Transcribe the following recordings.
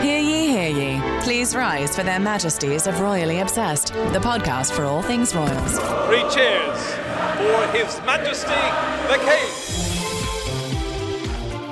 Hear ye, hear ye. Please rise for their majesties of Royally Obsessed, the podcast for all things royals. 3 cheers for His Majesty the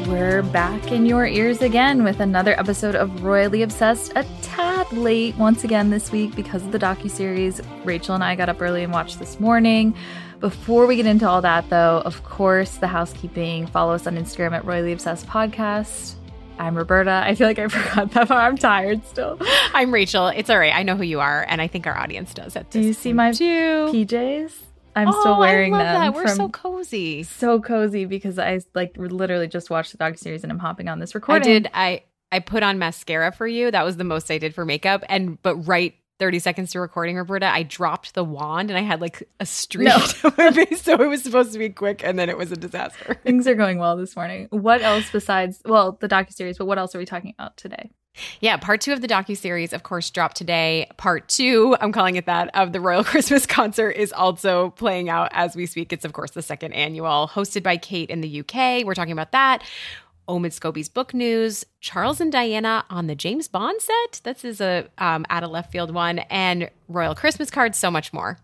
King. We're back in your ears again with another episode of Royally Obsessed, a tad late once again this week because of the docuseries Rachel and I got up early and watched this morning. Before we get into all that, though, of course, the housekeeping. Follow us on Instagram at Royally Obsessed Podcast. I'm Roberta. I feel like I forgot that far. I'm tired still. I'm Rachel. It's all right. I know who you are, and I think our audience does at this. Do you see my PJs? I'm still wearing them. I love them. We're so cozy. So cozy because I literally just watched the docuseries and I'm hopping on this recording. I put on mascara for you. That was the most I did for makeup. But right 30 seconds to recording, Roberta, I dropped the wand and I had a streak on my face, so it was supposed to be quick and then it was a disaster. Things are going well this morning. What else besides, the docuseries, but what else are we talking about today? Yeah, part 2 of the docuseries, of course, dropped today. Part 2, I'm calling it that, of the Royal Christmas Concert is also playing out as we speak. It's, of course, the second annual, hosted by Kate in the UK. We're talking about that. Omid Scobie's book news, Charles and Diana on the James Bond set. This is a out of left field one, and Royal Christmas cards, so much more.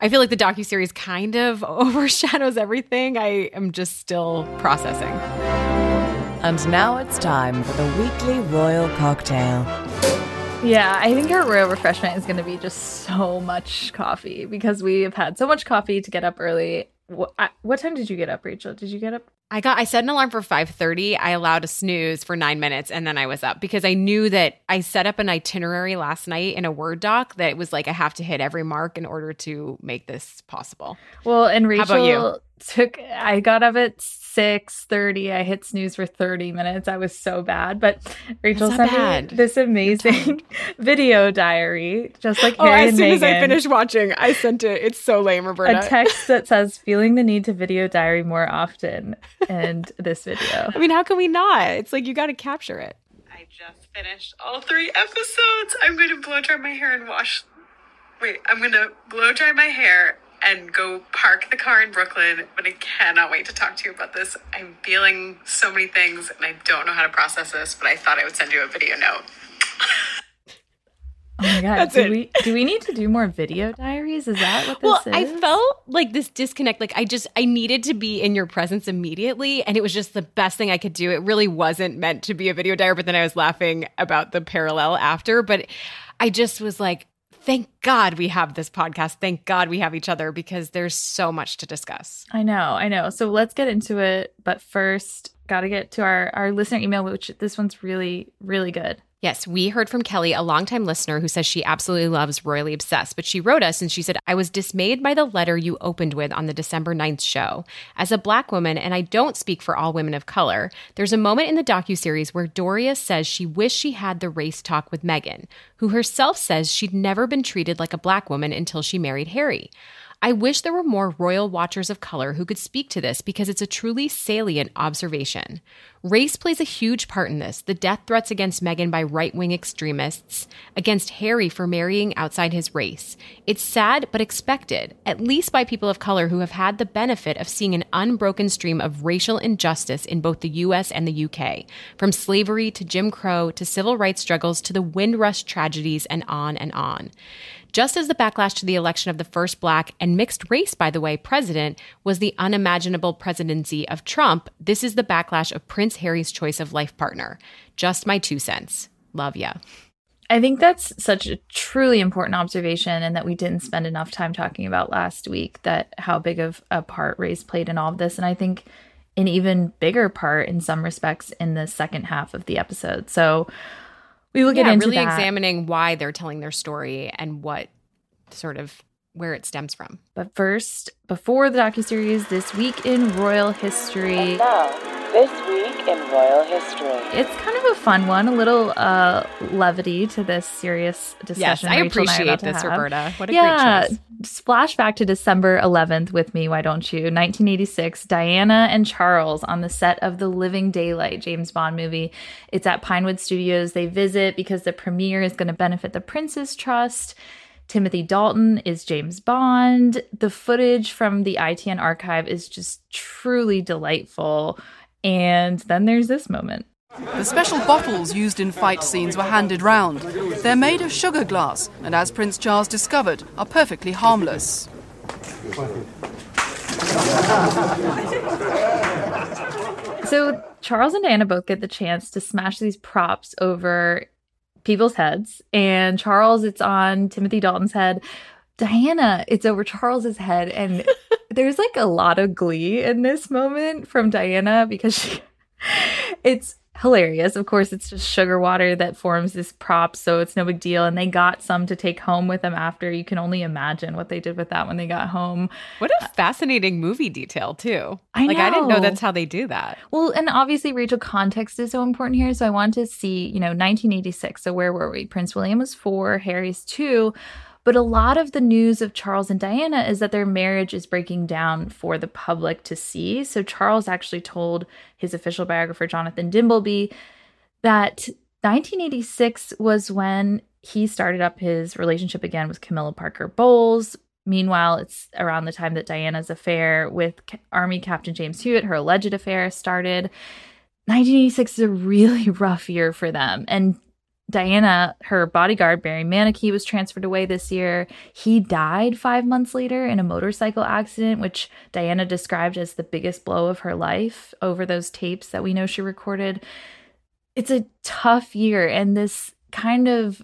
I feel like the docuseries kind of overshadows everything. I am just still processing. And now it's time for the weekly Royal Cocktail. Yeah, I think our Royal Refreshment is going to be just so much coffee because we have had so much coffee to get up early. What time did you get up, Rachel? Did you get up? I set an alarm for 5:30. I allowed a snooze for 9 minutes, and then I was up because I knew that I set up an itinerary last night in a Word doc that was I have to hit every mark in order to make this possible. Well, and Rachel I got up at 6:30. I hit snooze for 30 minutes. I was so bad, but Rachel sent me this amazing video diary, just like Harry and Meghan. As soon as I finished watching, I sent it. It's so lame, Roberta. A text that says, feeling the need to video diary more often. And this video. I mean, how can we not? It's you got to capture it. I just finished all 3 episodes. I'm going to blow dry my hair and wash. Wait, I'm going to blow dry my hair and go park the car in Brooklyn. But I cannot wait to talk to you about this. I'm feeling so many things and I don't know how to process this, but I thought I would send you a video note. Oh my God. That's it. Do we need to do more video diaries? Is that what this is? I felt like this disconnect. I needed to be in your presence immediately. And it was just the best thing I could do. It really wasn't meant to be a video diary, but then I was laughing about the parallel after. But I just was thank God we have this podcast. Thank God we have each other because there's so much to discuss. I know. So let's get into it. But first, got to get to our listener email, which this one's really, really good. Yes, we heard from Kelly, a longtime listener who says she absolutely loves Royally Obsessed, but she wrote us and she said, I was dismayed by the letter you opened with on the December 9th show. As a Black woman, and I don't speak for all women of color, there's a moment in the docuseries where Doria says she wished she had the race talk with Meghan, who herself says she'd never been treated like a Black woman until she married Harry. I wish there were more royal watchers of color who could speak to this because it's a truly salient observation. Race plays a huge part in this. The death threats against Meghan by right-wing extremists, against Harry for marrying outside his race. It's sad but expected, at least by people of color who have had the benefit of seeing an unbroken stream of racial injustice in both the U.S. and the UK, from slavery to Jim Crow to civil rights struggles to the Windrush tragedies and on and on. Just as the backlash to the election of the first Black and mixed race, by the way, president was the unimaginable presidency of Trump, this is the backlash of Prince Harry's choice of life partner. Just my 2 cents. Love ya. I think that's such a truly important observation, and that we didn't spend enough time talking about last week, that how big of a part race played in all of this. And I think an even bigger part in some respects in the second half of the episode. So we will get into really that. Really examining why they're telling their story and what sort of where it stems from. But first, before the docuseries, this week in royal history. And now, this week in royal history. It's kind of a fun one, a little levity to this serious discussion. Yes, I appreciate this, Roberta. What a great choice. Splash back to December 11th with me, why don't you? 1986, Diana and Charles on the set of the Living Daylight James Bond movie. It's at Pinewood Studios. They visit because the premiere is going to benefit the Prince's Trust. Timothy Dalton is James Bond. The footage from the ITN archive is just truly delightful. And then there's this moment. The special bottles used in fight scenes were handed round. They're made of sugar glass, and as Prince Charles discovered, are perfectly harmless. So Charles and Diana both get the chance to smash these props over people's heads, and Charles, it's on Timothy Dalton's head. Diana, it's over Charles's head, and there's like a lot of glee in this moment from Diana because it's hilarious. Of course, it's just sugar water that forms this prop, so it's no big deal, and they got some to take home with them after. You can only imagine what they did with that when they got home. What a fascinating movie detail, too. I know. I didn't know that's how they do that. Well, and obviously, Rachel, context is so important here. So I want to see, 1986. So where were we? Prince William was 4, Harry's 2. But a lot of the news of Charles and Diana is that their marriage is breaking down for the public to see. So Charles actually told his official biographer, Jonathan Dimbleby, that 1986 was when he started up his relationship again with Camilla Parker Bowles. Meanwhile, it's around the time that Diana's affair with Army Captain James Hewitt, her alleged affair, started. 1986 is a really rough year for them. And Diana, her bodyguard, Barry Manicky, was transferred away this year. He died 5 months later in a motorcycle accident, which Diana described as the biggest blow of her life over those tapes that we know she recorded. It's a tough year, and this kind of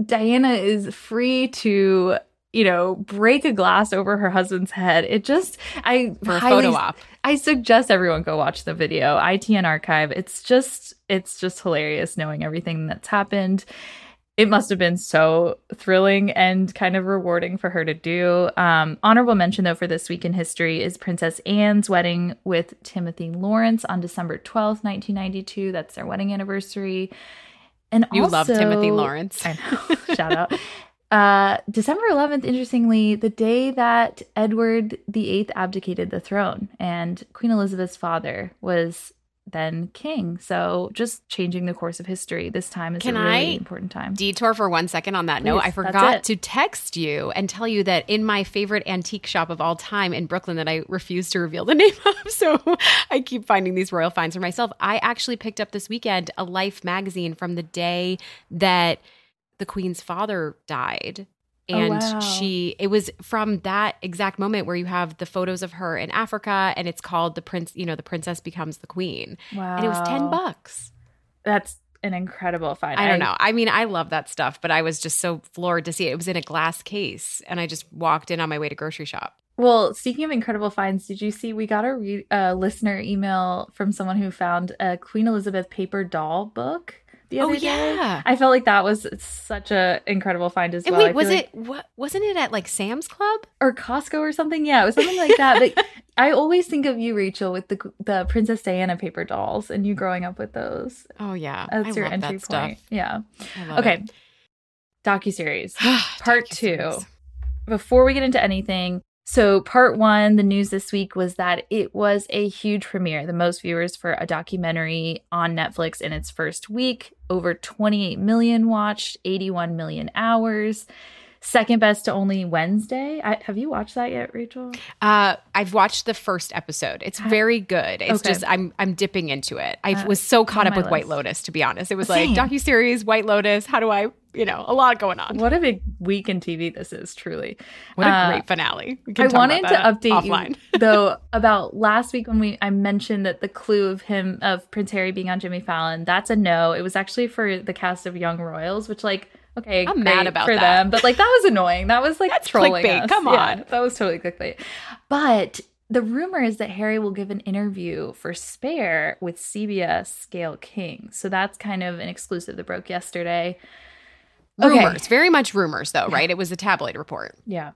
Diana is free to, break a glass over her husband's head. I suggest everyone go watch the video, ITN archive. It's just hilarious knowing everything that's happened. It must have been so thrilling and kind of rewarding for her to do. Honorable mention, though, for this week in history is Princess Anne's wedding with Timothy Lawrence on December 12th, 1992. That's their wedding anniversary. And you also love Timothy Lawrence. I know. Shout out. December 11th, interestingly, the day that Edward VIII abdicated the throne and Queen Elizabeth's father was then king. So just changing the course of history. This time is important time. Detour for 1 second on that note. I forgot to text you and tell you that in my favorite antique shop of all time in Brooklyn that I refuse to reveal the name of, so I keep finding these royal finds for myself. I actually picked up this weekend a Life magazine from the day that the Queen's father died. And it was from that exact moment where you have the photos of her in Africa, and it's called The Princess Becomes the Queen. Wow. And it was $10. That's an incredible find. I don't know. I mean, I love that stuff, but I was just so floored to see it. It was in a glass case, and I just walked in on my way to grocery shop. Well, speaking of incredible finds, did you see we got a listener email from someone who found a Queen Elizabeth paper doll book? The other day. I felt like that was such an incredible find as well. And wait, wasn't it at like Sam's Club or Costco or something? Yeah, it was something like that. But I always think of you, Rachel, with the Princess Diana paper dolls and you growing up with those. Oh yeah, that's your entry point. Stuff. Yeah. Okay. Docuseries part two. Before we get into anything. So part one, the news this week was that it was a huge premiere, the most viewers for a documentary on Netflix in its first week, over 28 million watched, 81 million hours, second best to only Wednesday. Have you watched that yet, Rachel? I've watched the first episode. It's very good. It's just I'm dipping into it. I was so caught up with White Lotus, to be honest. It was like docuseries, White Lotus, how do I... a lot going on. What a big week in TV this is, truly. What a great finale. I wanted to update you, though, about last week when I mentioned that the clue of Prince Harry being on Jimmy Fallon, that's a no. It was actually for the cast of Young Royals, which, okay, I'm mad about them. But, that was annoying. That was, that's trolling clickbait. Us. Come on. Yeah, that was totally clickbait. But... the rumor is that Harry will give an interview for Spare with CBS Gayle King. So that's kind of an exclusive that broke yesterday. Rumors. Okay. Very much rumors, though, right? It was a tabloid report. Yeah.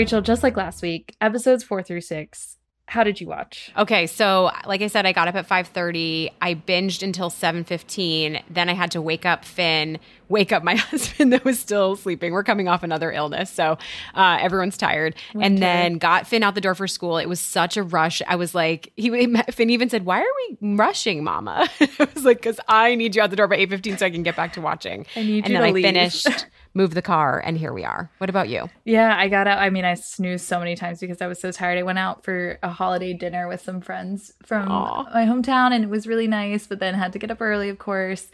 Rachel, just like last week, episodes 4 through 6, how did you watch? Okay, so like I said, I got up at 5:30. I binged until 7:15. Then I had to wake up Finn, wake up my husband that was still sleeping. We're coming off another illness, so everyone's tired. Okay. And then got Finn out the door for school. It was such a rush. I was like, Finn even said, "Why are we rushing, Mama?" I was like, "Because I need you out the door by 8:15 so I can get back to watching." And then I finished. Move the car, and here we are. What about you? Yeah, I got out. I mean, I snoozed so many times because I was so tired. I went out for a holiday dinner with some friends from my hometown, and it was really nice, but then had to get up early, of course.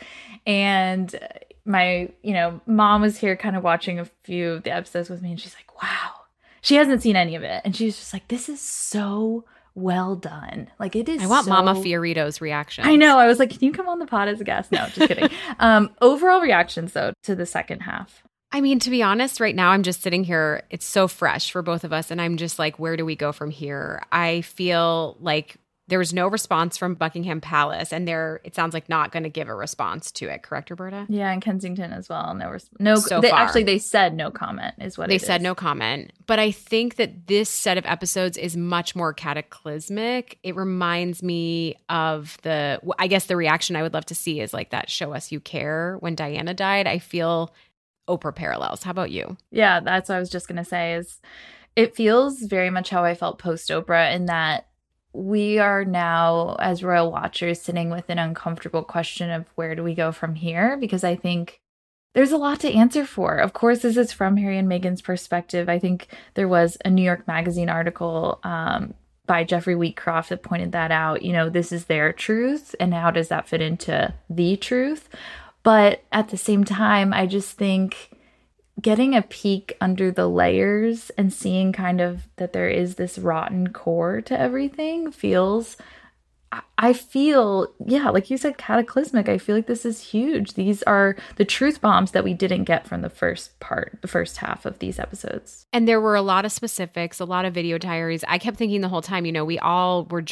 And my, mom was here kind of watching a few of the episodes with me, and she's like, wow. She hasn't seen any of it. And she's just like, this is so well done. Like it is. I want Mama Fiorito's reaction. I know. I was like, can you come on the pod as a guest? No, just kidding. Overall reactions though to the second half. I mean, to be honest, right now I'm just sitting here. It's so fresh for both of us. And I'm just like, where do we go from here? I feel like there was no response from Buckingham Palace, and it sounds like not going to give a response to it. Correct, Roberta? Yeah, and Kensington as well. They said no comment is what it is. They said no comment. But I think that this set of episodes is much more cataclysmic. It reminds me of the reaction I would love to see is like that Show Us You Care when Diana died. I feel Oprah parallels. How about you? Yeah, that's what I was just going to say is it feels very much how I felt post-Oprah in that we are now, as royal watchers, sitting with an uncomfortable question of where do we go from here? Because I think there's a lot to answer for. Of course, this is from Harry and Meghan's perspective. I think there was a New York Magazine article by Jeffrey Wheatcroft that pointed that out. This is their truth, and how does that fit into the truth? But at the same time, I just think getting a peek under the layers and seeing kind of that there is this rotten core to everything feels, like you said, cataclysmic. I feel like this is huge. These are the truth bombs that we didn't get from the first half of these episodes. And there were a lot of specifics, a lot of video diaries. I kept thinking the whole time, we all were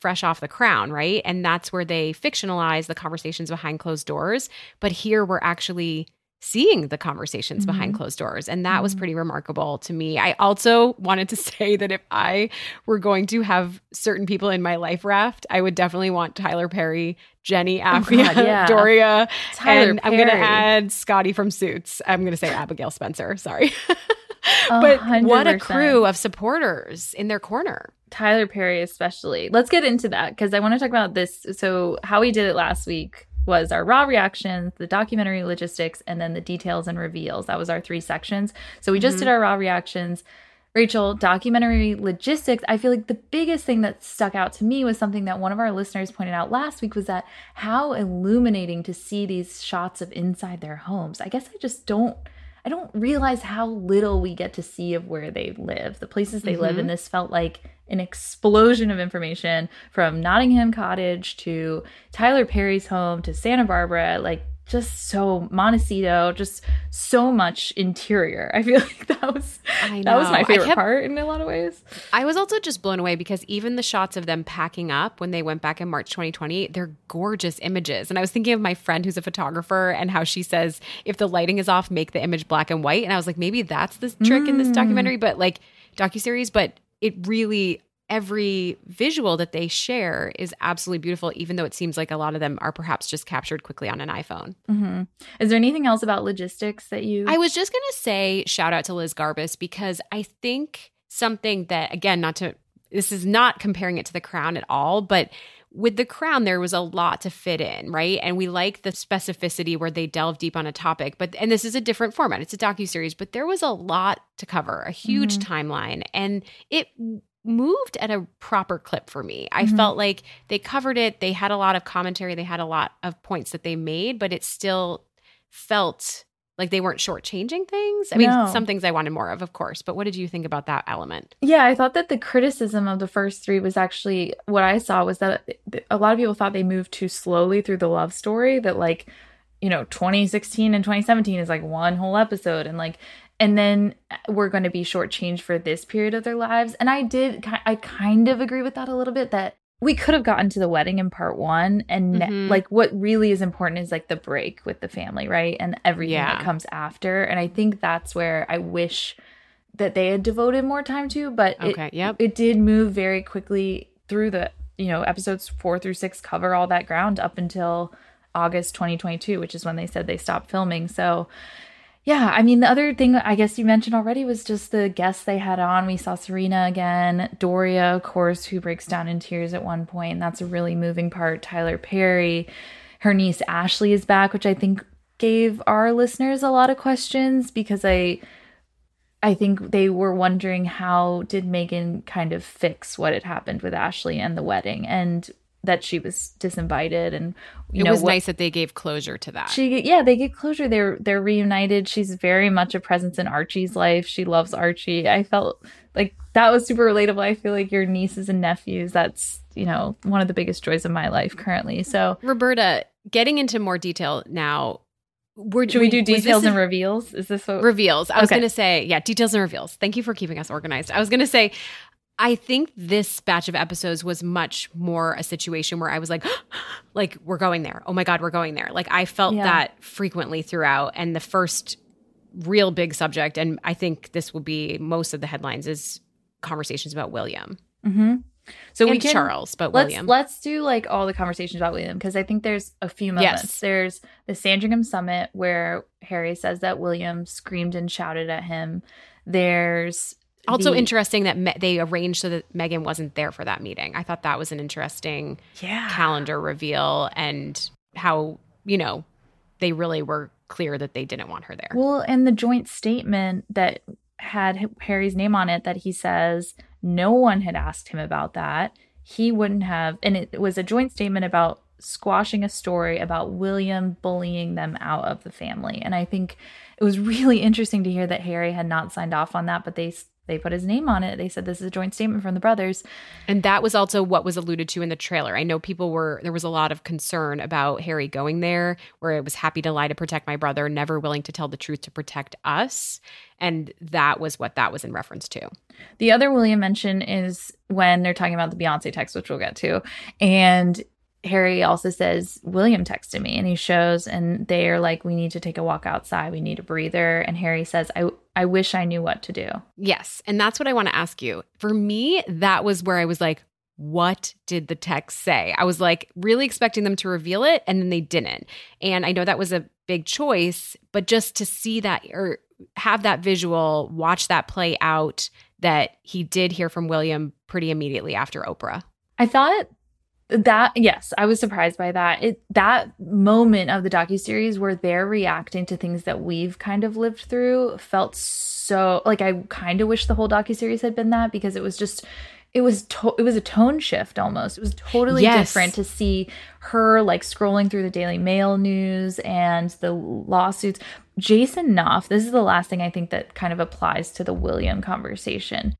fresh off The Crown, right? And that's where they fictionalized the conversations behind closed doors. But here we're actually seeing the conversations mm-hmm. behind closed doors. And that mm-hmm. was pretty remarkable to me. I also wanted to say that if I were going to have certain people in my life raft, I would definitely want Tyler Perry, Jenny Afia, Doria, and Perry. I'm going to add Scotty from Suits. I'm going to say Abigail Spencer. Sorry. But 100%. What a crew of supporters in their corner. Tyler Perry especially. Let's get into that because I want to talk about this. So how we did it last week was our raw reactions, the documentary logistics, and then the details and reveals. That was our 3 sections. So we just did our raw reactions. Rachel, documentary logistics, I feel like the biggest thing that stuck out to me was something that one of our listeners pointed out last week was that how illuminating to see these shots of inside their homes. I guess I don't realize how little we get to see of where they live, the places they live. And this felt like an explosion of information from Nottingham Cottage to Tyler Perry's home to Santa Barbara, like just so Montecito, just so much interior. I feel like that was my favorite part in a lot of ways. I was also just blown away because even the shots of them packing up when they went back in March 2020, they're gorgeous images. And I was thinking of my friend who's a photographer and how she says, if the lighting is off, make the image black and white. And I was like, maybe that's the trick in this documentary, but like docuseries, but it really, every visual that they share is absolutely beautiful, even though it seems like a lot of them are perhaps just captured quickly on an iPhone. Mm-hmm. Is there anything else about logistics that you... I was just going to say shout out to Liz Garbus because I think something that, again, this is not comparing it to The Crown at all, but with The Crown, there was a lot to fit in, right? And we like the specificity where they delve deep on a topic, and this is a different format. It's a docuseries, but there was a lot to cover, a huge timeline, and it moved at a proper clip for me. I felt like they covered it. They had a lot of commentary. They had a lot of points that they made, but it still felt like they weren't shortchanging things. I mean, some things I wanted more of course. But what did you think about that element? Yeah, I thought that the criticism of the first 3 was actually what I saw was that a lot of people thought they moved too slowly through the love story, that 2016 and 2017 is like one whole episode and then we're going to be shortchanged for this period of their lives. And I kind of agree with that a little bit, that we could have gotten to the wedding in part 1 and what really is important is like the break with the family, right? And everything that comes after. And I think that's where I wish that they had devoted more time to, but it did move very quickly through the, you know, episodes 4 through 6 cover all that ground up until August 2022, which is when they said they stopped filming. So yeah, I mean, the other thing I guess you mentioned already was just the guests they had on. We saw Serena again, Doria, of course, who breaks down in tears at one point, and that's a really moving part. Tyler Perry, her niece Ashley is back, which I think gave our listeners a lot of questions, because I think they were wondering how did Meghan kind of fix what had happened with Ashley and the wedding, and that she was disinvited. And it was nice that they gave closure to that. They get closure. They're reunited. She's very much a presence in Archie's life. She loves Archie. I felt like that was super relatable. I feel like your nieces and nephews, that's, you know, one of the biggest joys of my life currently. So Roberta, getting into more detail now. Should we do details and reveals? Is this what reveals? I was going to say, yeah, details and reveals. Thank you for keeping us organized. I was going to say, I think this batch of episodes was much more a situation where I was like, like, we're going there. Oh my God, we're going there. Like, I felt that frequently throughout. And the first real big subject, and I think this will be most of the headlines, is conversations about William. Mm-hmm. So we can, Charles, but William. Let's do like all the conversations about William, because I think there's a few moments. Yes. There's the Sandringham Summit where Harry says that William screamed and shouted at him. There's also interesting that they arranged so that Meghan wasn't there for that meeting. I thought that was an interesting calendar reveal, and how, you know, they really were clear that they didn't want her there. Well, and the joint statement that had Harry's name on it, that he says no one had asked him about that. He wouldn't have. And it was a joint statement about squashing a story about William bullying them out of the family. And I think it was really interesting to hear that Harry had not signed off on that, but they put his name on it. They said this is a joint statement from the brothers. And that was also what was alluded to in the trailer. I know there was a lot of concern about Harry going there, where it was happy to lie to protect my brother, never willing to tell the truth to protect us. And that was what that was in reference to. The other William mention is when they're talking about the Beyoncé text, which we'll get to. And Harry also says, William texted me, and he shows, and they're like, we need to take a walk outside. We need a breather. And Harry says, I wish I knew what to do. Yes. And that's what I want to ask you. For me, that was where I was like, what did the text say? I was like really expecting them to reveal it, and then they didn't. And I know that was a big choice, but just to see that, or have that visual, watch that play out, that he did hear from William pretty immediately after Oprah. I thought that, yes, I was surprised by that. That moment of the docuseries where they're reacting to things that we've kind of lived through felt so, like, I kind of wish the whole docuseries had been that, because it was just, it was a tone shift almost. It was totally different to see her like scrolling through the Daily Mail news and the lawsuits. Jason Knopf, this is the last thing I think that kind of applies to the William conversation.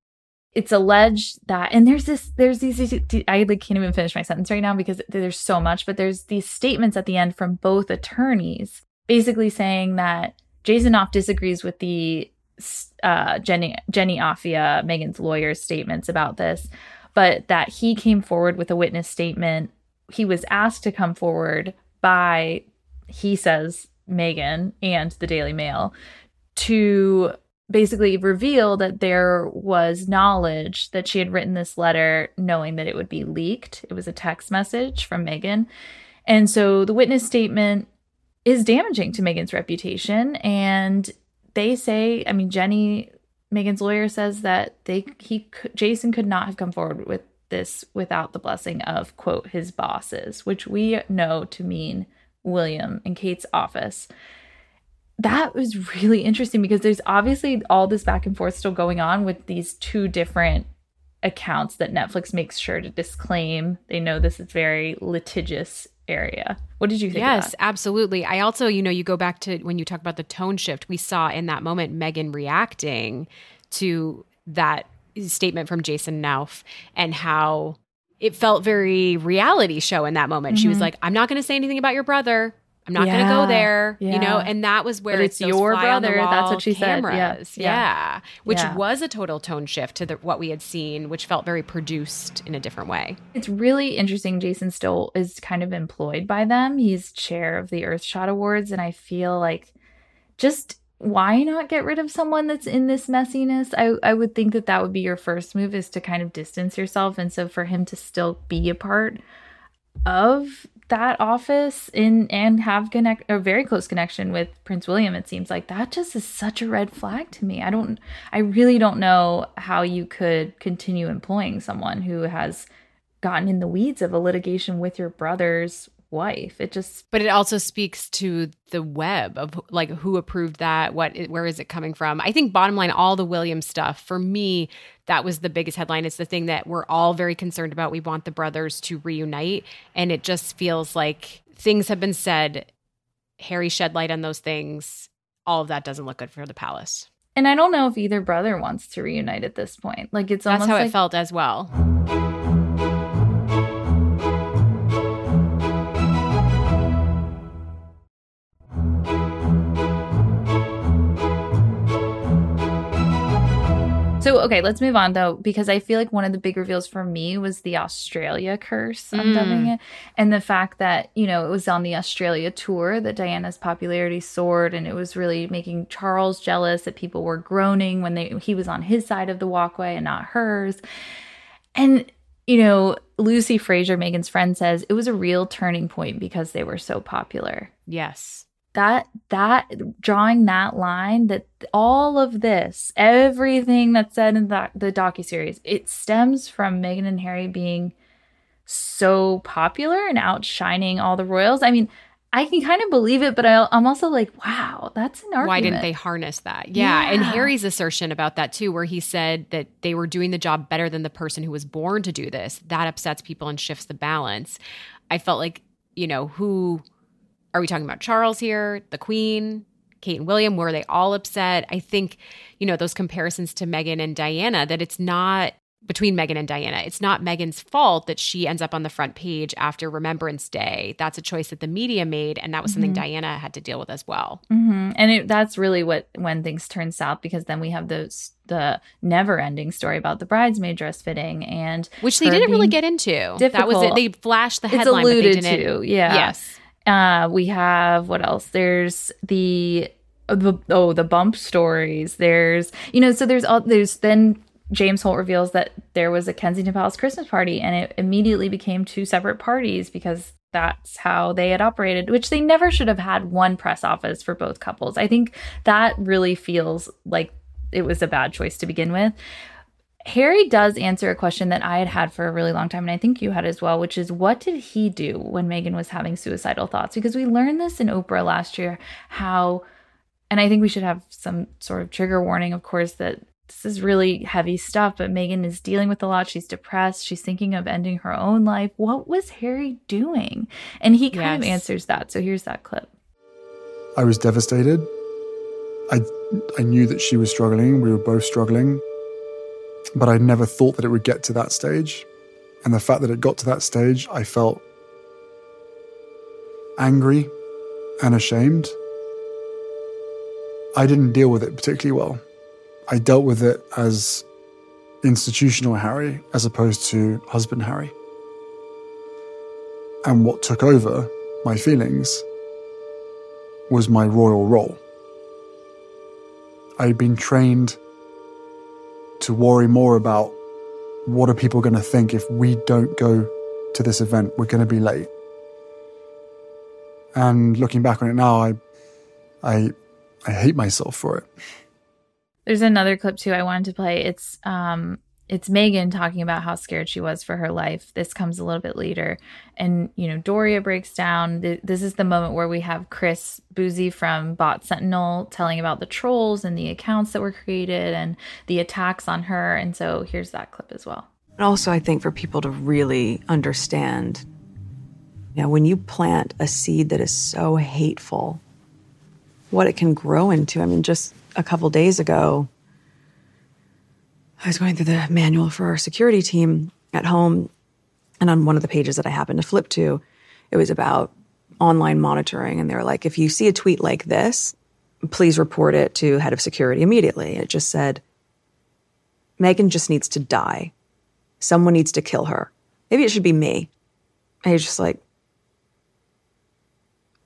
It's alleged that, and I like can't even finish my sentence right now because there's so much, but there's these statements at the end from both attorneys basically saying that Jason Knopf disagrees with the Jenny Afia, Meghan's lawyer's statements about this, but that he came forward with a witness statement. He was asked to come forward by, he says, Meghan and the Daily Mail to basically reveal that there was knowledge that she had written this letter knowing that it would be leaked. It was a text message from Meghan. And so the witness statement is damaging to Meghan's reputation. And they say, I mean, Jenny, Meghan's lawyer, says that Jason could not have come forward with this without the blessing of, quote, his bosses, which we know to mean William and Kate's office. That was really interesting because there's obviously all this back and forth still going on with these two different accounts that Netflix makes sure to disclaim. They know this is very litigious area. What did you think? Yes, absolutely. I also, you know, you go back to when you talk about the tone shift, we saw in that moment Meghan reacting to that statement from Jason Knopf, and how it felt very reality show in that moment. Mm-hmm. She was like, I'm not going to say anything about your brother. I'm not going to go there, you know? And that was where it's your brother. That's what she cameras. Said. Yeah. Which was a total tone shift to what we had seen, which felt very produced in a different way. It's really interesting. Jason still is kind of employed by them. He's chair of the Earthshot Awards. And I feel like just why not get rid of someone that's in this messiness? I would think that that would be your first move, is to kind of distance yourself. And so for him to still be a part of that office and have a very close connection with Prince William, it seems like that just is such a red flag to me. I really don't know how you could continue employing someone who has gotten in the weeds of a litigation with your brother's wife. But it also speaks to the web of like who approved that, where is it coming from? I think bottom line, all the Williams stuff, for me, that was the biggest headline. It's the thing that we're all very concerned about. We want the brothers to reunite. And it just feels like things have been said. Harry shed light on those things. All of that doesn't look good for the palace. And I don't know if either brother wants to reunite at this point. Like it's almost that's how it felt as well. So, okay, let's move on, though, because I feel like one of the big reveals for me was the Australia curse, I'm dubbing it, and the fact that, you know, it was on the Australia tour that Diana's popularity soared, and it was really making Charles jealous that people were groaning when he was on his side of the walkway and not hers. And, you know, Lucy Fraser, Meghan's friend, says it was a real turning point because they were so popular. Yes. That drawing that line, that all of this, everything that's said in the docuseries, it stems from Meghan and Harry being so popular and outshining all the royals. I mean, I can kind of believe it, but I'm also like, wow, that's an argument. Why didn't they harness that? Yeah. And Harry's assertion about that too, where he said that they were doing the job better than the person who was born to do this. That upsets people and shifts the balance. I felt like, you know, who... Are we talking about Charles here, the Queen, Kate and William? Were they all upset? I think, you know, those comparisons to Meghan and Diana, that it's not between Meghan and Diana. It's not Meghan's fault that she ends up on the front page after Remembrance Day. That's a choice that the media made, and that was something Diana had to deal with as well. Mm-hmm. And that's really when things turn south, because then we have the never-ending story about the bridesmaid dress fitting, and which they didn't really get into. Difficult. That was it. They flashed the headline, but they didn't. Yeah. Yes. We have, what else? There's the bump stories. There's, you know, so then James Holt reveals that there was a Kensington Palace Christmas party, and it immediately became two separate parties because that's how they had operated, which they never should have had one press office for both couples. I think that really feels like it was a bad choice to begin with. Harry does answer a question that I had for a really long time, and I think you had as well, which is, what did he do when Meghan was having suicidal thoughts? Because we learned this in Oprah last year, how, and I think we should have some sort of trigger warning, of course, that this is really heavy stuff, but Meghan is dealing with a lot. She's depressed. She's thinking of ending her own life. What was Harry doing? And he kind of answers that. So here's that clip. I was devastated. I knew that she was struggling. We were both struggling. But I never thought that it would get to that stage. And the fact that it got to that stage, I felt angry and ashamed. I didn't deal with it particularly well. I dealt with it as institutional Harry, as opposed to husband Harry. And what took over my feelings was my royal role. I'd been trained to worry more about what are people going to think if we don't go to this event, we're going to be late. And looking back on it now, I hate myself for it. There's another clip too I wanted to play. It's Meghan talking about how scared she was for her life. This comes a little bit later. And, you know, Doria breaks down. This is the moment where we have Chris Boozy from Bot Sentinel telling about the trolls and the accounts that were created and the attacks on her. And so here's that clip as well. And also, I think for people to really understand, you know, when you plant a seed that is so hateful, what it can grow into. I mean, just a couple days ago, I was going through the manual for our security team at home, and on one of the pages that I happened to flip to, it was about online monitoring, and they were like, if you see a tweet like this, please report it to head of security immediately. And it just said, Meghan just needs to die. Someone needs to kill her. Maybe it should be me. And he was just like,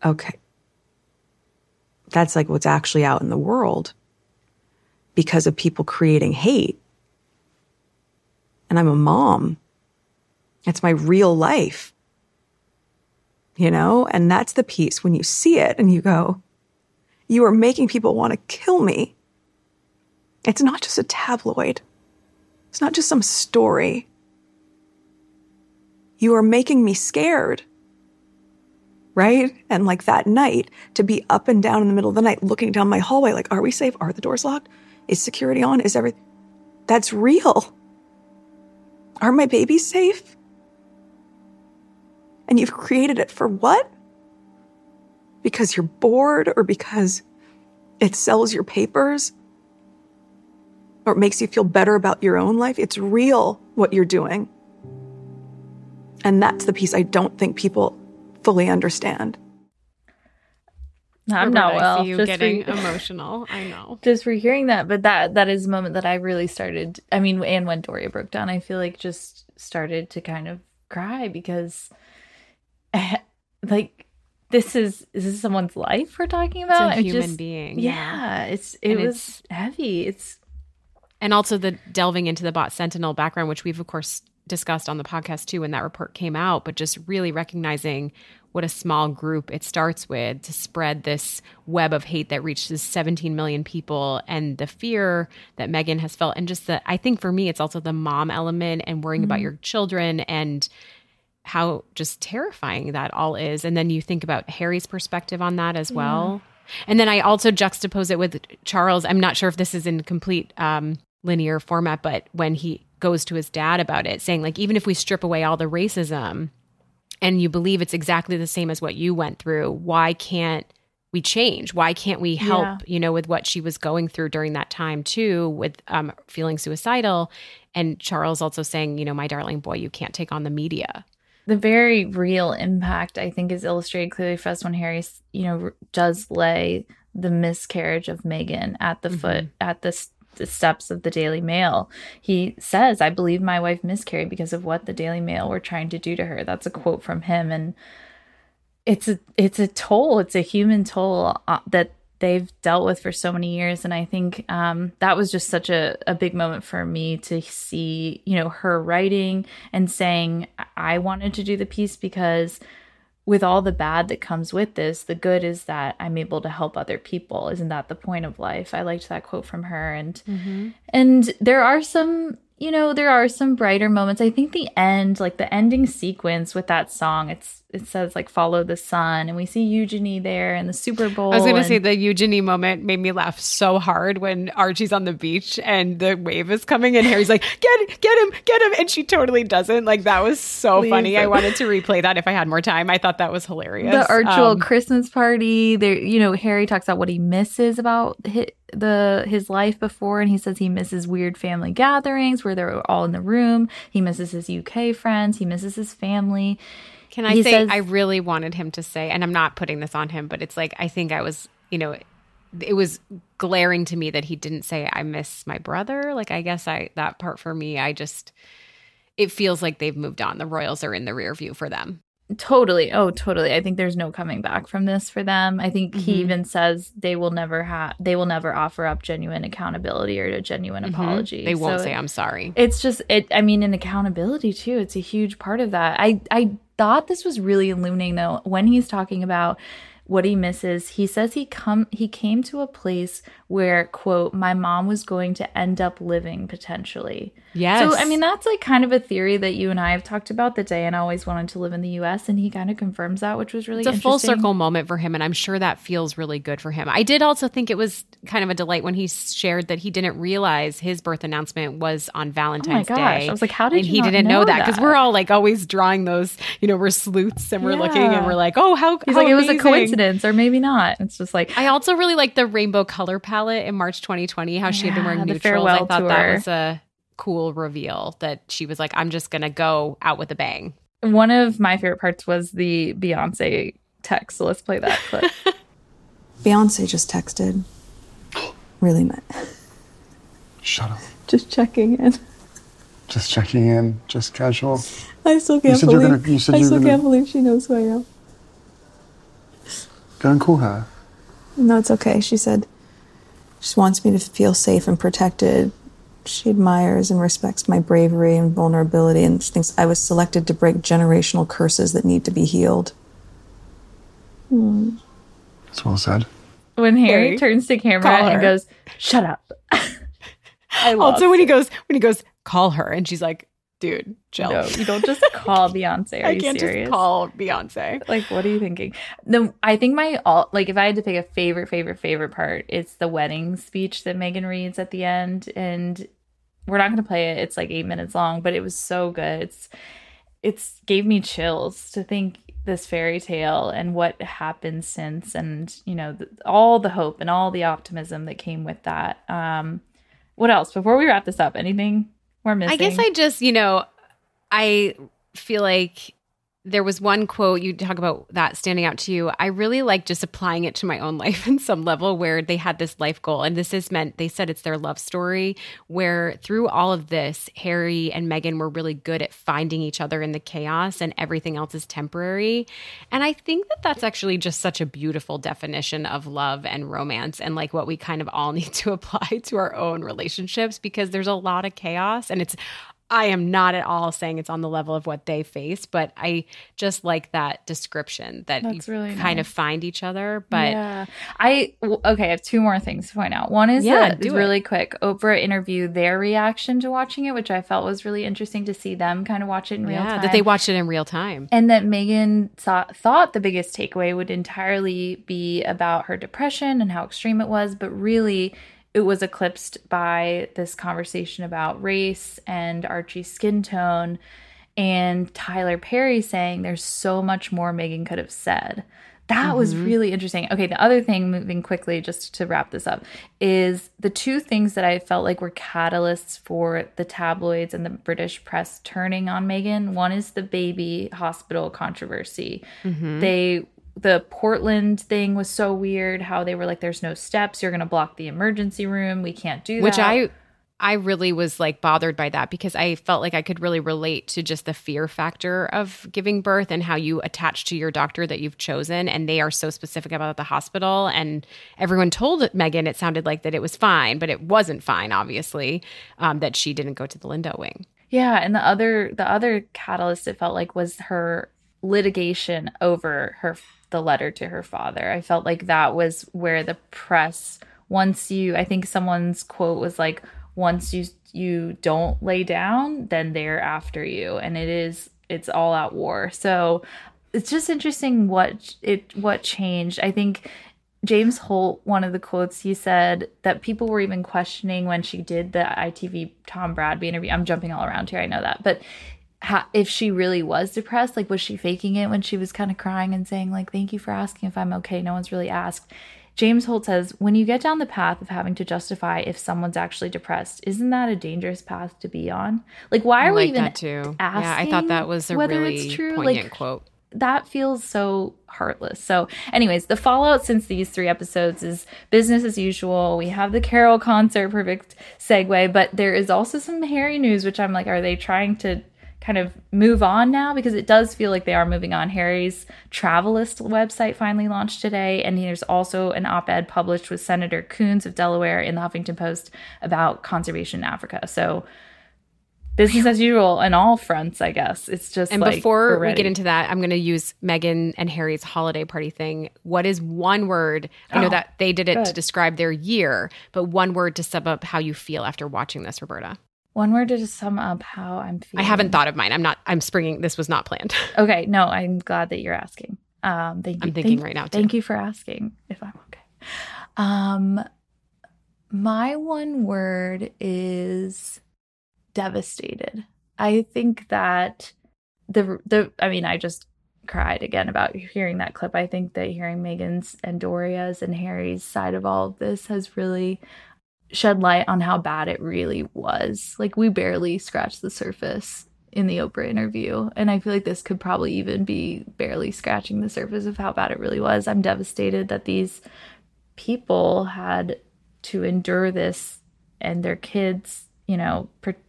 okay. that's like what's actually out in the world because of people creating hate. And I'm a mom. It's my real life, you know? And that's the piece when you see it and you go, you are making people want to kill me. It's not just a tabloid. It's not just some story. You are making me scared, right? And like that night, to be up and down in the middle of the night, looking down my hallway, like, are we safe? Are the doors locked? Is security on? Is everything? That's real. Are my babies safe? And you've created it for what? Because you're bored or because it sells your papers or it makes you feel better about your own life? It's real what you're doing. And that's the piece I don't think people fully understand. I'm not well. You getting emotional. I know. Just for hearing that, but that is the moment that I really started. I mean, and when Doria broke down, I feel like just started to kind of cry because, like, this is someone's life we're talking about. It's a human being. Yeah, it was heavy. And also the delving into the Bot Sentinel background, which we've of course discussed on the podcast too when that report came out, but just really recognizing what a small group it starts with to spread this web of hate that reaches 17 million people, and the fear that Meghan has felt. And just I think for me, it's also the mom element and worrying about your children and how just terrifying that all is. And then you think about Harry's perspective on that as well. And then I also juxtapose it with Charles. I'm not sure if this is in complete linear format, but when he goes to his dad about it, saying like, even if we strip away all the racism and you believe it's exactly the same as what you went through, why can't we change? Why can't we help, you know, with what she was going through during that time too, with feeling suicidal? And Charles also saying, you know, my darling boy, you can't take on the media. The very real impact, I think, is illustrated clearly for us when Harry, you know, does lay the miscarriage of Meghan at the foot, at the steps of the Daily Mail. He says, I believe my wife miscarried because of what the Daily Mail were trying to do to her. That's a quote from him. And it's a toll. It's a human toll that they've dealt with for so many years. And I think that was just such a big moment for me to see, you know, her writing and saying, I wanted to do the piece because with all the bad that comes with this, the good is that I'm able to help other people. Isn't that the point of life? I liked that quote from her. And and there are some, you know, brighter moments. I think the end, like the ending sequence with that song, it says like follow the sun, and we see Eugenie there in the Super Bowl. I was going to say the Eugenie moment made me laugh so hard when Archie's on the beach and the wave is coming and Harry's like, get him. And she totally doesn't. Like that was so funny. I wanted to replay that if I had more time. I thought that was hilarious. The virtual Christmas party there, you know, Harry talks about what he misses about his life before. And he says he misses weird family gatherings where they're all in the room. He misses his UK friends. He misses his family. Can I say, I really wanted him to say, and I'm not putting this on him, but it's like, I think I was, you know, it was glaring to me that he didn't say, I miss my brother. Like, I guess that part for me, it feels like they've moved on. The royals are in the rear view for them. Totally. Oh, totally. I think there's no coming back from this for them. I think he even says they will never offer up genuine accountability or a genuine apology. They won't say, I'm sorry. It's just, I mean, in accountability too, it's a huge part of that. I thought this was really illuminating though. When he's talking about what he misses, he says he came to a place where, quote, my mom was going to end up living potentially. Yes. So, I mean, that's like kind of a theory that you and I have talked about that Diana always wanted to live in the US, and he kind of confirms that, which was really interesting. It's a full circle moment for him, and I'm sure that feels really good for him. I did also think it was kind of a delight when he shared that he didn't realize his birth announcement was on Valentine's Day. Oh my gosh. I was like, how did you not know that? And he didn't know that, because we're all like always drawing those, you know, we're sleuths and we're looking and we're like, oh, how He's like, it was a coincidence. Or maybe not. It's just like, I also really like the rainbow color palette in March 2020, how she had been wearing neutrals. I thought that was a cool reveal that she was like, I'm just going to go out with a bang. One of my favorite parts was the Beyoncé text. So let's play that clip. Beyoncé just texted. Really nice. Shut up. Just checking in. Just checking in. Just casual. I still can't believe she knows who I am. Go and call her. No, it's okay. She said she wants me to feel safe and protected. She admires and respects my bravery and vulnerability and thinks I was selected to break generational curses that need to be healed. That's well said. When Harry turns to camera and goes, "Shut up." I love also when it. he goes, "Call her," and she's like, "Dude, chill." No, you don't just call Beyonce. Are you serious? I can't just call Beyonce. Like, what are you thinking? No, I think my if I had to pick a favorite part, it's the wedding speech that Megan reads at the end, and we're not going to play it. It's like 8 minutes long, but it was so good. It's gave me chills to think this fairy tale and what happened since, and you know all the hope and all the optimism that came with that. What else before we wrap this up? Anything? We're missing. I guess I just, I feel like there was one quote you talk about that standing out to you. I really like just applying it to my own life in some level where they had this life goal. And this is meant, they said it's their love story, where through all of this, Harry and Meghan were really good at finding each other in the chaos and everything else is temporary. And I think that that's actually just such a beautiful definition of love and romance and like what we kind of all need to apply to our own relationships, because there's a lot of chaos and I am not at all saying it's on the level of what they face, but I just like that description that that's you really kind nice. Of find each other. But yeah. I have two more things to point out. One is really quick Oprah interviewed their reaction to watching it, which I felt was really interesting to see them kind of watch it in real time. Yeah, that they watched it in real time. And that Megan thought the biggest takeaway would entirely be about her depression and how extreme it was, but really it was eclipsed by this conversation about race and Archie's skin tone and Tyler Perry saying there's so much more Megan could have said. That was really interesting. Okay, the other thing, moving quickly just to wrap this up, is the two things that I felt like were catalysts for the tabloids and the British press turning on Megan. One is the baby hospital controversy. The Portland thing was so weird, how they were like, there's no steps. You're going to block the emergency room. We can't do that. Which I really was like bothered by that, because I felt like I could really relate to just the fear factor of giving birth and how you attach to your doctor that you've chosen. And they are so specific about the hospital. And everyone told Megan, it sounded like that it was fine, but it wasn't fine, obviously, that she didn't go to the Lindo wing. Yeah. And the other catalyst it felt like was her litigation over the letter to her father. I felt like that was where the press, I think someone's quote was like, once you don't lay down, then they're after you. And it's all out war. So it's just interesting what changed. I think James Holt, one of the quotes he said that people were even questioning when she did the ITV Tom Bradby interview. I'm jumping all around here. I know that, but if she really was depressed, like, was she faking it when she was kind of crying and saying, like, thank you for asking if I'm okay? No one's really asked. James Holt says, when you get down the path of having to justify if someone's actually depressed, isn't that a dangerous path to be on? Like, why are we even asking? Yeah, I thought that was a really poignant quote. That feels so heartless. So anyways, the fallout since these three episodes is business as usual. We have the Carol concert, perfect segue, but there is also some Harry news, which I'm like, are they trying to kind of move on now? Because it does feel like they are moving on. Harry's Travelist website finally launched today, and there's also an op-ed published with Senator Coons of Delaware in the Huffington Post about conservation in Africa. So business as usual on all fronts, I guess. It's just and like, before we get into that, I'm going to use Meghan and Harry's holiday party thing. What is one word? I know that they did it to describe their year, but one word to sum up how you feel after watching this, Roberta. One word to just sum up how I'm feeling. I haven't thought of mine. I'm springing. This was not planned. Okay. No, I'm glad that you're asking. Thank you. I'm thinking right now, too. Thank you for asking if I'm okay. My one word is devastated. I think that I just cried again about hearing that clip. I think that hearing Megan's and Doria's and Harry's side of all of this has really shed light on how bad it really was. Like, we barely scratched the surface in the Oprah interview, and I feel like this could probably even be barely scratching the surface of how bad it really was. I'm devastated that these people had to endure this, and their kids,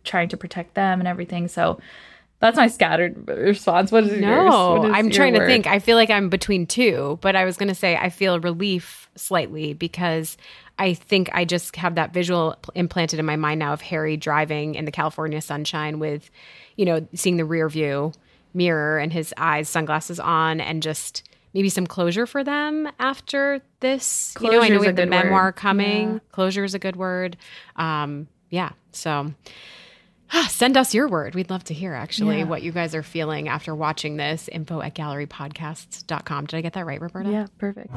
trying to protect them and everything. So That's my scattered response. What is yours? No, I'm trying to think. I feel like I'm between two, but I was going to say I feel relief slightly because I think I just have that visual implanted in my mind now of Harry driving in the California sunshine with, you know, seeing the rear view mirror and his eyes, sunglasses on, and just maybe some closure for them after this. Closure's, you know, I know we have the memoir coming. Yeah. Closure is a good word. Yeah, so... Send us your word. We'd love to hear, actually, what you guys are feeling after watching this. info@gallerypodcasts.com. Did I get that right, Roberta? Yeah, perfect.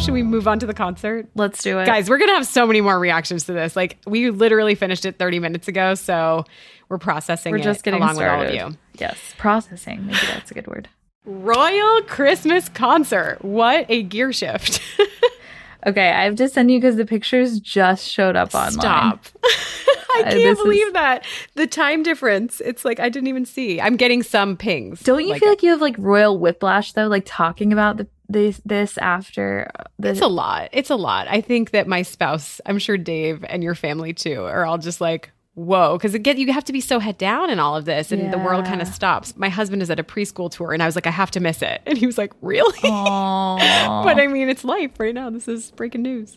Should we move on to the concert? Let's do it. Guys, we're going to have so many more reactions to this. Like, we literally finished it 30 minutes ago, so we're processing just getting along started. With all of you. Yes, processing. Maybe that's a good word. Royal Christmas concert. What a gear shift. Okay, I have to send you because the pictures just showed up online. Stop. I can't believe that. The time difference. It's like I didn't even see. I'm getting some pings. Don't you feel like you have like royal whiplash, though, like talking about this after this? It's a lot. It's a lot. I think that my spouse, I'm sure Dave and your family too, are all just like, whoa, because again, you have to be so head down in all of this, and the world kind of stops. My husband is at a preschool tour, and I was like, I have to miss it. And he was like, really? But I mean, it's life right now. This is breaking news.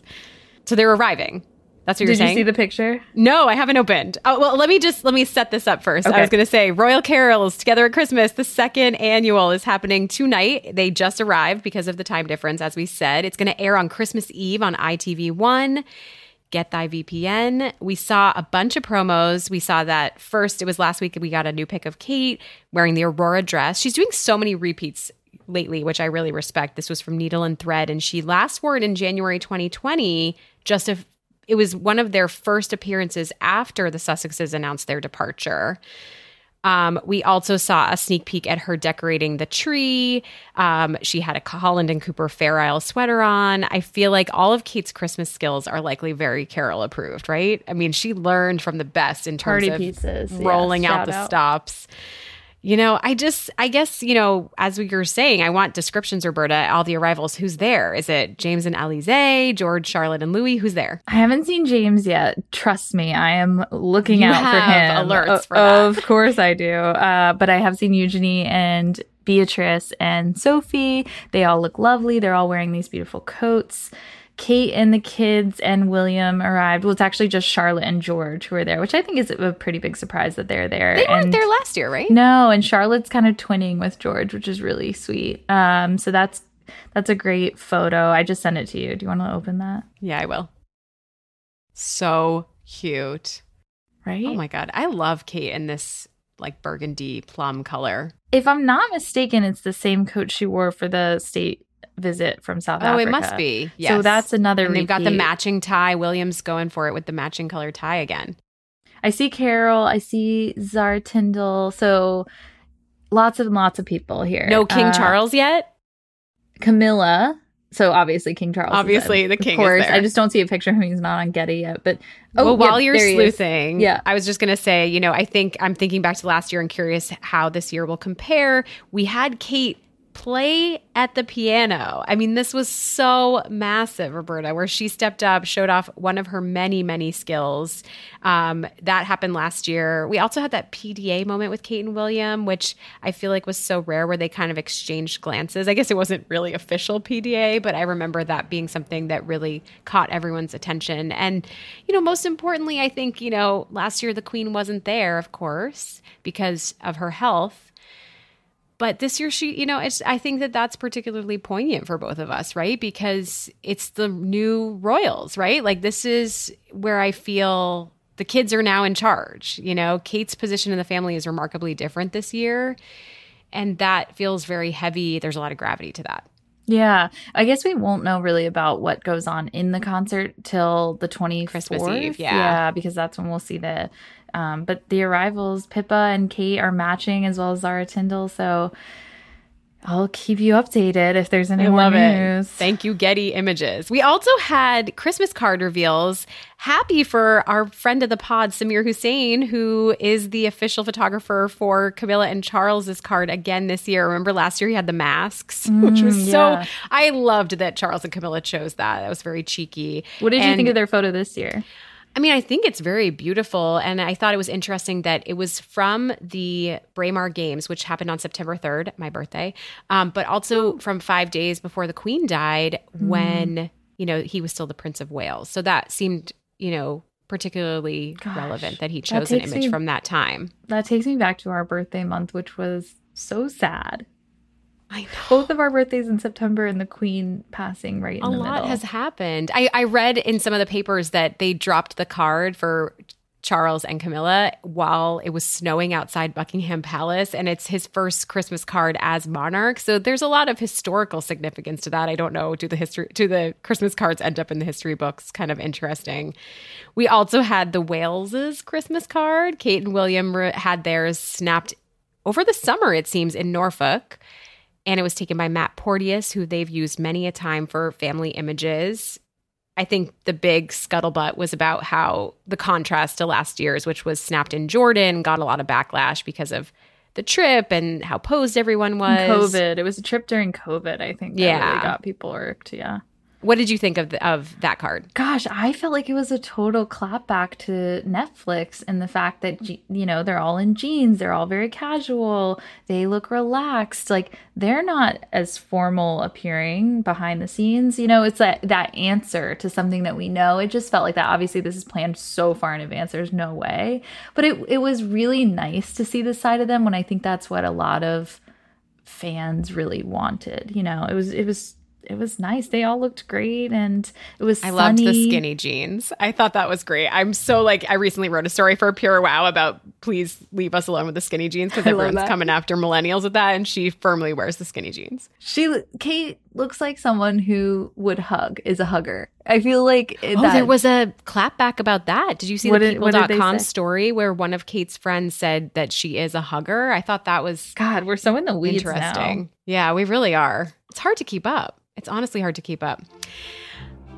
So they're arriving. That's what you're saying? Did you see the picture? No, I haven't opened. Oh, well, let me set this up first. Okay. I was going to say, Royal Carols Together at Christmas, the second annual, is happening tonight. They just arrived because of the time difference, as we said. It's going to air on Christmas Eve on ITV1. Get thy VPN. We saw a bunch of promos. We saw that first. It was last week. We got a new pic of Kate wearing the Aurora dress. She's doing so many repeats lately, which I really respect. This was from Needle and Thread, and she last wore it in January 2020, it was one of their first appearances after the Sussexes announced their departure. We also saw a sneak peek at her decorating the tree. She had a Holland & Cooper Fair Isle sweater on. I feel like all of Kate's Christmas skills are likely very Carol approved, right? I mean, she learned from the best in terms of pieces, rolling out the stops. You know, I guess, you know, as we were saying, I want descriptions, Roberta, all the arrivals. Who's there? Is it James and Alizé, George, Charlotte, and Louis? Who's there? I haven't seen James yet. Trust me, I am looking out for him. Alerts for that. Of course I do. But I have seen Eugenie and Beatrice and Sophie. They all look lovely. They're all wearing these beautiful coats. Kate and the kids and William arrived. Well, it's actually just Charlotte and George who are there, which I think is a pretty big surprise that they're there. They weren't there last year, right? No, and Charlotte's kind of twinning with George, which is really sweet. So that's a great photo. I just sent it to you. Do you want to open that? Yeah, I will. So cute. Right? Oh, my God. I love Kate in this, like, burgundy plum color. If I'm not mistaken, it's the same coat she wore for the state visit from South Africa. Oh, it must be. Yes. So that's another repeat. They've got the matching tie. William's going for it with the matching color tie again. I see Carol. I see Czar Tyndall. So lots and lots of people here. No King Charles yet? Camilla. So obviously King Charles. Obviously the king is there. I just don't see a picture of him. He's not on Getty yet. But while you're sleuthing, I was just going to say, you know, I'm thinking back to last year and curious how this year will compare. We had Kate play at the piano. I mean, this was so massive, Roberta, where she stepped up, showed off one of her many, many skills. That happened last year. We also had that PDA moment with Kate and William, which I feel like was so rare, where they kind of exchanged glances. I guess it wasn't really official PDA, but I remember that being something that really caught everyone's attention. And, you know, most importantly, I think, you know, last year the Queen wasn't there, of course, because of her health. But this year, she, you know, I think that that's particularly poignant for both of us, right? Because it's the new royals, right? Like, this is where I feel the kids are now in charge. You know, Kate's position in the family is remarkably different this year, and that feels very heavy. There's a lot of gravity to that. Yeah. I guess we won't know really about what goes on in the concert till the 24th. Christmas Eve, yeah, because that's when we'll see the... But the arrivals, Pippa and Kate, are matching, as well as Zara Tyndall. So I'll keep you updated if there's any more news. Thank you, Getty Images. We also had Christmas card reveals. Happy for our friend of the pod, Samir Hussein, who is the official photographer for Camilla and Charles's card again this year. Remember last year he had the masks, which was so... I loved that Charles and Camilla chose that. That was very cheeky. What did you think of their photo this year? I mean, I think it's very beautiful, and I thought it was interesting that it was from the Braemar Games, which happened on September 3rd, my birthday, but also from 5 days before the Queen died when, you know, he was still the Prince of Wales. So that seemed, you know, particularly relevant that he chose an image from that time. That takes me back to our birthday month, which was so sad. I know. Both of our birthdays in September and the Queen passing right in the middle. A lot has happened. I read in some of the papers that they dropped the card for Charles and Camilla while it was snowing outside Buckingham Palace, and it's his first Christmas card as monarch. So there's a lot of historical significance to that. I don't know, do the Christmas cards end up in the history books? Kind of interesting. We also had the Waleses' Christmas card. Kate and William had theirs snapped over the summer, it seems, in Norfolk. And it was taken by Matt Porteous, who they've used many a time for family images. I think the big scuttlebutt was about how the contrast to last year's, which was snapped in Jordan, got a lot of backlash because of the trip and how posed everyone was. And COVID. It was a trip during COVID, I think. That really got people irked, What did you think of that card? Gosh, I felt like it was a total clapback to Netflix and the fact that, you know, they're all in jeans. They're all very casual. They look relaxed. Like, they're not as formal appearing behind the scenes. You know, it's that answer to something that we know. It just felt like that. Obviously, this is planned so far in advance. There's no way. But it was really nice to see this side of them when I think that's what a lot of fans really wanted. You know, it was nice. They all looked great, and it was sunny. I loved the skinny jeans. I thought that was great. I'm so I recently wrote a story for Pure Wow about please leave us alone with the skinny jeans because everyone's coming after millennials with that, and she firmly wears the skinny jeans. Kate looks like someone who would hug, is a hugger. I feel like there was a clapback about that. Did you see the People.com story where one of Kate's friends said that she is a hugger? I thought that was... God, we're so in the weeds interesting. Now. Yeah, we really are. It's hard to keep up. It's honestly hard to keep up.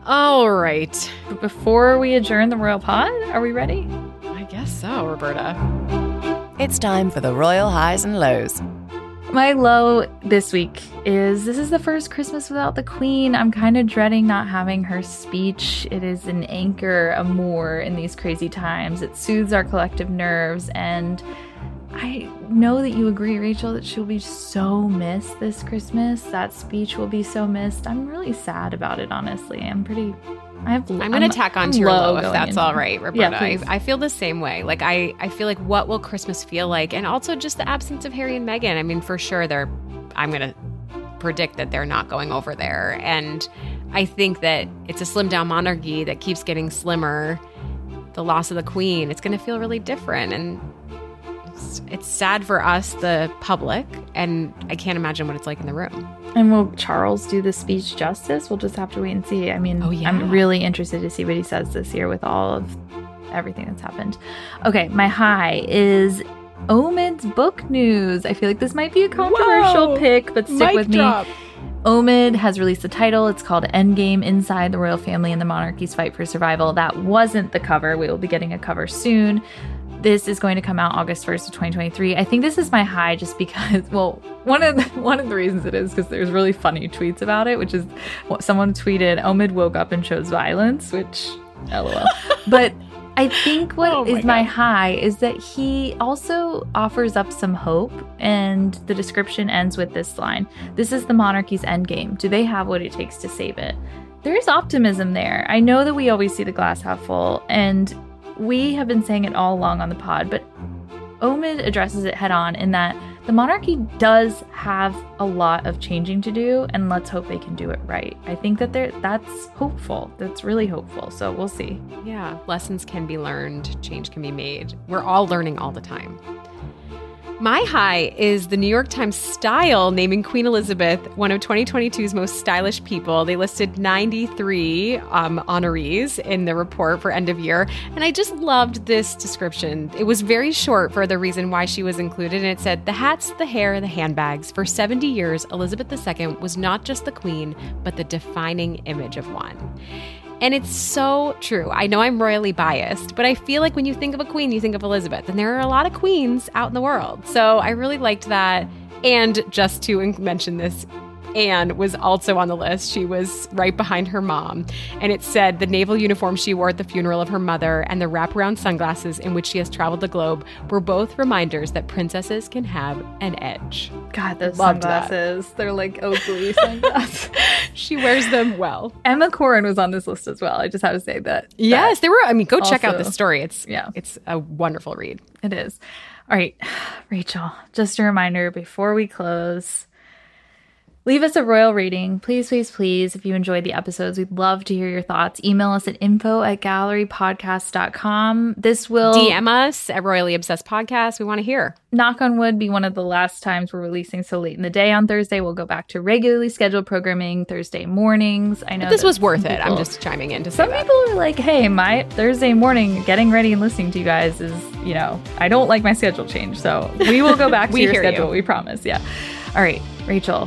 All right. But before we adjourn the Royal Pod, are we ready? I guess so, Roberta. It's time for the Royal Highs and Lows. My low this week is this is the first Christmas without the Queen. I'm kind of dreading not having her speech. It is an anchor, a moor in these crazy times. It soothes our collective nerves, and I know that you agree, Rachel, that she'll be so missed this Christmas. That speech will be so missed. I'm really sad about it, honestly. I'm going to tack on to your low if that's all right, Roberta. Yeah, I feel the same way. Like, I feel like what will Christmas feel like? And also just the absence of Harry and Meghan. I mean, for sure, I'm going to predict that they're not going over there. And I think that it's a slimmed-down monarchy that keeps getting slimmer. The loss of the Queen, it's going to feel really different. And it's sad for us, the public, and I can't imagine what it's like in the room. And will Charles do the speech justice? We'll just have to wait and see. I mean, I'm really interested to see what he says this year with all of everything that's happened. Okay, my high is Omid's book news. I feel like this might be a controversial pick, but stick with me. Omid has released the title. It's called Endgame: Inside the Royal Family and the Monarchy's Fight for Survival. That wasn't the cover. We will be getting a cover soon. This is going to come out August 1st of 2023. I think this is my high just because, one of the reasons it is because there's really funny tweets about it, which is someone tweeted, Omid woke up and chose violence, which, LOL. But I think what my high is that he also offers up some hope, and the description ends with this line. This is the monarchy's endgame. Do they have what it takes to save it? There is optimism there. I know that we always see the glass half full, and we have been saying it all along on the pod, but Omid addresses it head on in that the monarchy does have a lot of changing to do, and let's hope they can do it right. I think that that's hopeful. That's really hopeful. So we'll see. Yeah. Lessons can be learned. Change can be made. We're all learning all the time. My high is the New York Times Style naming Queen Elizabeth one of 2022's most stylish people. They listed 93 honorees in the report for end of year. And I just loved this description. It was very short for the reason why she was included. And it said, the hats, the hair, the handbags. For 70 years, Elizabeth II was not just the queen, but the defining image of one. And it's so true. I know I'm royally biased, but I feel like when you think of a queen, you think of Elizabeth. And there are a lot of queens out in the world. So I really liked that. And just to mention this, Anne was also on the list. She was right behind her mom. And it said the naval uniform she wore at the funeral of her mother and the wraparound sunglasses in which she has traveled the globe were both reminders that princesses can have an edge. God, those loved sunglasses. That. They're like Oakley sunglasses. She wears them well. Emma Corrin was on this list as well. I just have to say that. Yes, there were. I mean, go also, check out this story. It's a wonderful read. It is. All right, Rachel, just a reminder before we close. Leave us a royal rating. Please, please, please. If you enjoyed the episodes, we'd love to hear your thoughts. Email us at info@gallerypodcast.com. This will... DM us at Royally Obsessed Podcast. We want to hear. Knock on wood, be one of the last times we're releasing so late in the day on Thursday. We'll go back to regularly scheduled programming Thursday mornings. I know but this was worth it. I'm just chiming in to say that. Some people are like, hey, my Thursday morning getting ready and listening to you guys is, you know, I don't like my schedule change. So we will go back to your schedule. We promise. Yeah. All right, Rachel.